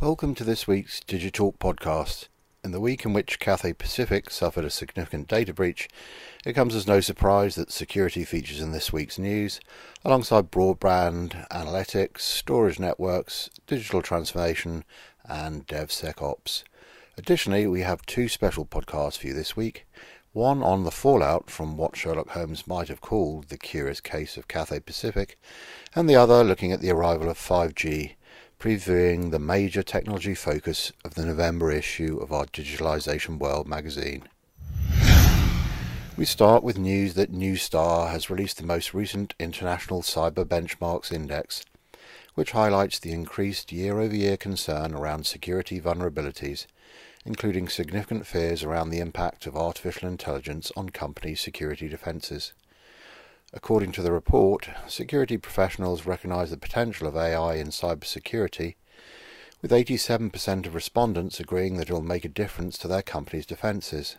Welcome to this week's DigiTalk podcast. In the week in which Cathay Pacific suffered a significant data breach, it comes as no surprise that security features in this week's news, alongside broadband, analytics, storage networks, digital transformation, and DevSecOps. Additionally, we have two special podcasts for you this week, one on the fallout from what Sherlock Holmes might have called the curious case of Cathay Pacific, and the other looking at the arrival of 5G, previewing the major technology focus of the November issue of our Digitalization World magazine. We start with news that Newstar has released the most recent International Cyber Benchmarks Index, which highlights the increased year-over-year concern around security vulnerabilities, including significant fears around the impact of artificial intelligence on company security defenses. According to the report, security professionals recognise the potential of AI in cybersecurity, with 87% of respondents agreeing that it will make a difference to their company's defences.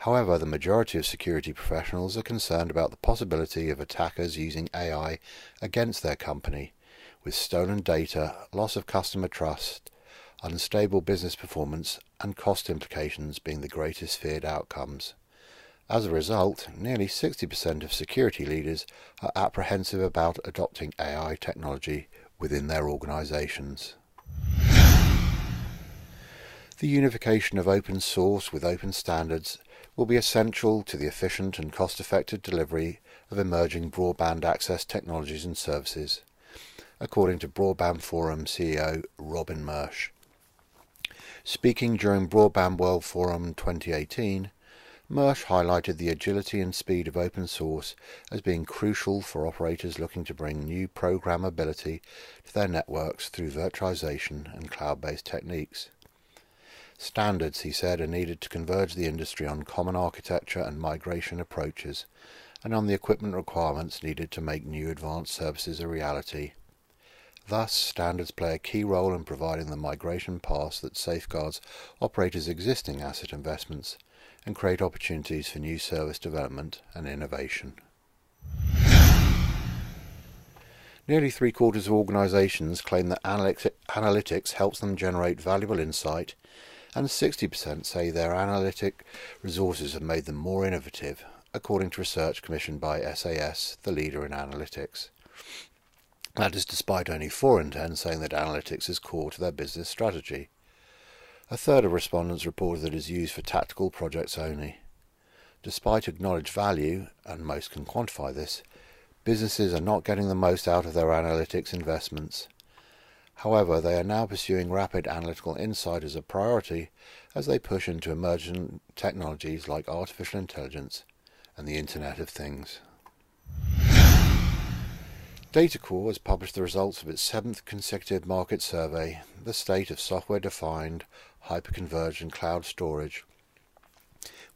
However, the majority of security professionals are concerned about the possibility of attackers using AI against their company, with stolen data, loss of customer trust, unstable business performance, and cost implications being the greatest feared outcomes. As a result, nearly 60% of security leaders are apprehensive about adopting AI technology within their organisations. The unification of open source with open standards will be essential to the efficient and cost-effective delivery of emerging broadband access technologies and services, according to Broadband Forum CEO Robin Mersch. Speaking during Broadband World Forum 2018, Mersch highlighted the agility and speed of open source as being crucial for operators looking to bring new programmability to their networks through virtualization and cloud-based techniques. Standards, he said, are needed to converge the industry on common architecture and migration approaches, and on the equipment requirements needed to make new advanced services a reality. Thus, standards play a key role in providing the migration path that safeguards operators' existing asset investments and create opportunities for new service development and innovation. Nearly three-quarters of organisations claim that analytics helps them generate valuable insight, and 60% say their analytic resources have made them more innovative, according to research commissioned by SAS, the leader in analytics. That is despite only 4 in 10 saying that analytics is core to their business strategy. A third of respondents reported that it is used for tactical projects only. Despite acknowledged value, and most can quantify this, businesses are not getting the most out of their analytics investments. However, they are now pursuing rapid analytical insight as a priority as they push into emergent technologies like artificial intelligence and the Internet of Things. DataCore has published the results of its 7th consecutive market survey, The State of Software-Defined, Hyperconverged and Cloud Storage,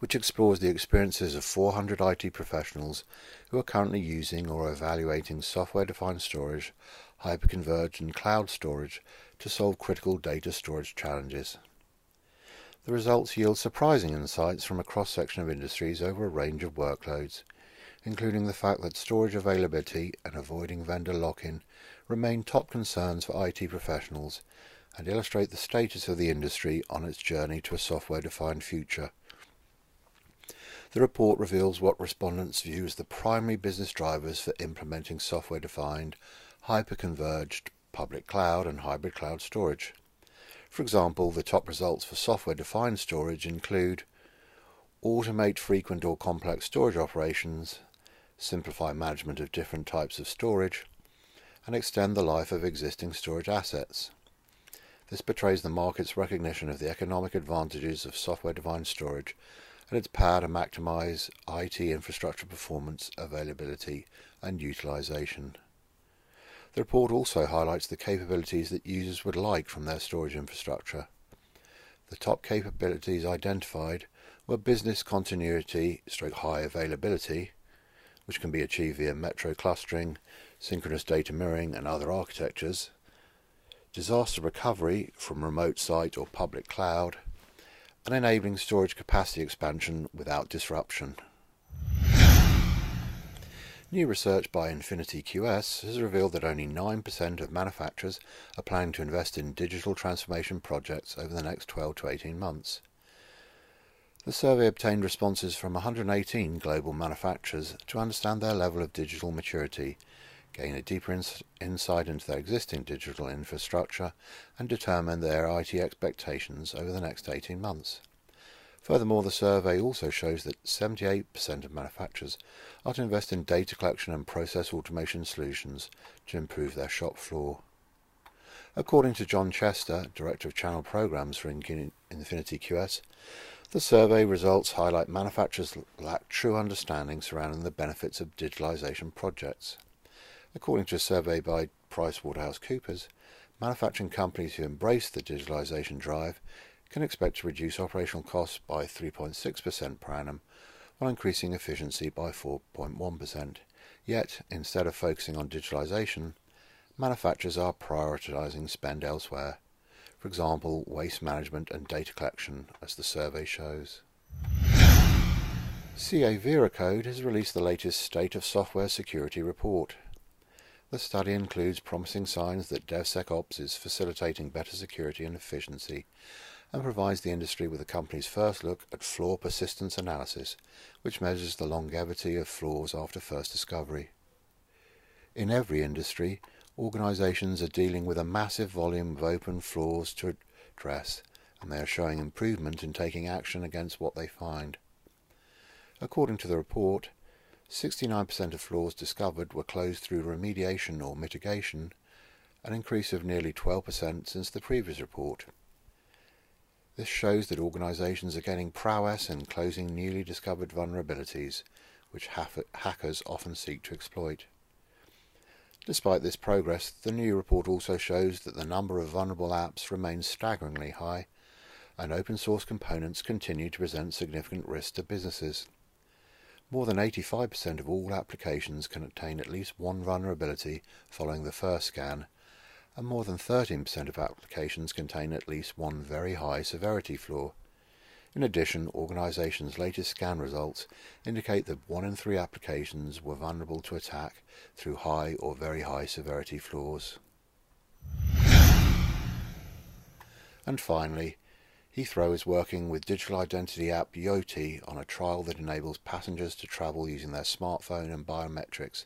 which explores the experiences of 400 IT professionals who are currently using or evaluating software-defined storage, hyperconverged and cloud storage to solve critical data storage challenges. The results yield surprising insights from a cross-section of industries over a range of workloads, including the fact that storage availability and avoiding vendor lock-in remain top concerns for IT professionals and illustrate the status of the industry on its journey to a software-defined future. The report reveals what respondents view as the primary business drivers for implementing software-defined, hyper-converged public cloud and hybrid cloud storage. For example, the top results for software-defined storage include automate frequent or complex storage operations, simplify management of different types of storage, and extend the life of existing storage assets. This portrays the market's recognition of the economic advantages of software-defined storage and its power to maximize IT infrastructure performance, availability, and utilization. The report also highlights the capabilities that users would like from their storage infrastructure. The top capabilities identified were business continuity / high availability, which can be achieved via metro clustering, synchronous data mirroring and other architectures, disaster recovery from remote site or public cloud, and enabling storage capacity expansion without disruption. New research by Infinity QS has revealed that only 9% of manufacturers are planning to invest in digital transformation projects over the next 12 to 18 months. The survey obtained responses from 118 global manufacturers to understand their level of digital maturity, gain a deeper insight into their existing digital infrastructure, and determine their IT expectations over the next 18 months. Furthermore, the survey also shows that 78% of manufacturers are to invest in data collection and process automation solutions to improve their shop floor. According to John Chester, Director of Channel Programs for Infinity QS, the survey results highlight manufacturers lack true understanding surrounding the benefits of digitalization projects. According to a survey by PricewaterhouseCoopers, manufacturing companies who embrace the digitalization drive can expect to reduce operational costs by 3.6% per annum, while increasing efficiency by 4.1%. Yet, instead of focusing on digitalization, manufacturers are prioritizing spend elsewhere, for example, waste management and data collection, as the survey shows. CA Veracode has released the latest State of Software Security report. The study includes promising signs that DevSecOps is facilitating better security and efficiency, and provides the industry with the company's first look at flaw persistence analysis, which measures the longevity of flaws after first discovery. In every industry, organizations are dealing with a massive volume of open flaws to address, and they are showing improvement in taking action against what they find. According to the report, 69% of flaws discovered were closed through remediation or mitigation, an increase of nearly 12% since the previous report. This shows that organizations are gaining prowess in closing newly discovered vulnerabilities, which hackers often seek to exploit. Despite this progress, the new report also shows that the number of vulnerable apps remains staggeringly high, and open source components continue to present significant risks to businesses. More than 85% of all applications contain at least one vulnerability following the first scan, and more than 13% of applications contain at least one very high severity flaw. In addition, organizations' latest scan results indicate that 1 in 3 applications were vulnerable to attack through high or very high severity flaws. And finally, Heathrow is working with digital identity app Yoti on a trial that enables passengers to travel using their smartphone and biometrics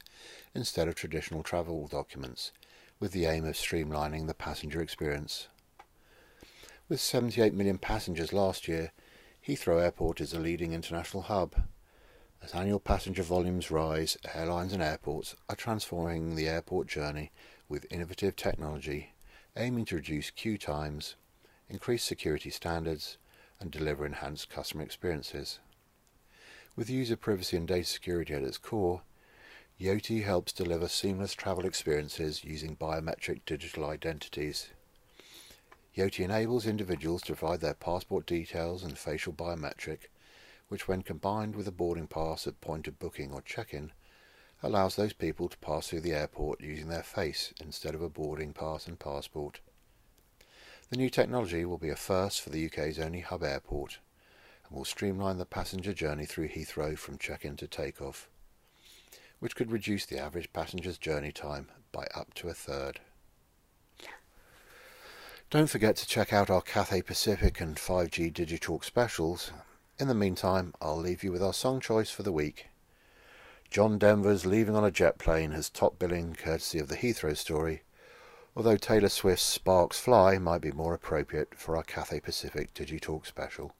instead of traditional travel documents, with the aim of streamlining the passenger experience. With 78 million passengers last year, Heathrow Airport is a leading international hub. As annual passenger volumes rise, airlines and airports are transforming the airport journey with innovative technology, aiming to reduce queue times, increase security standards, and deliver enhanced customer experiences. With user privacy and data security at its core, Yoti helps deliver seamless travel experiences using biometric digital identities. Yoti enables individuals to provide their passport details and facial biometric, which when combined with a boarding pass at point of booking or check-in, allows those people to pass through the airport using their face instead of a boarding pass and passport. The new technology will be a first for the UK's only hub airport, and will streamline the passenger journey through Heathrow from check-in to take-off, which could reduce the average passenger's journey time by up to 1/3. Don't forget to check out our Cathay Pacific and 5G DigiTalk specials. In the meantime, I'll leave you with our song choice for the week. John Denver's Leaving on a Jet Plane has top billing courtesy of the Heathrow story, although Taylor Swift's Sparks Fly might be more appropriate for our Cathay Pacific DigiTalk special.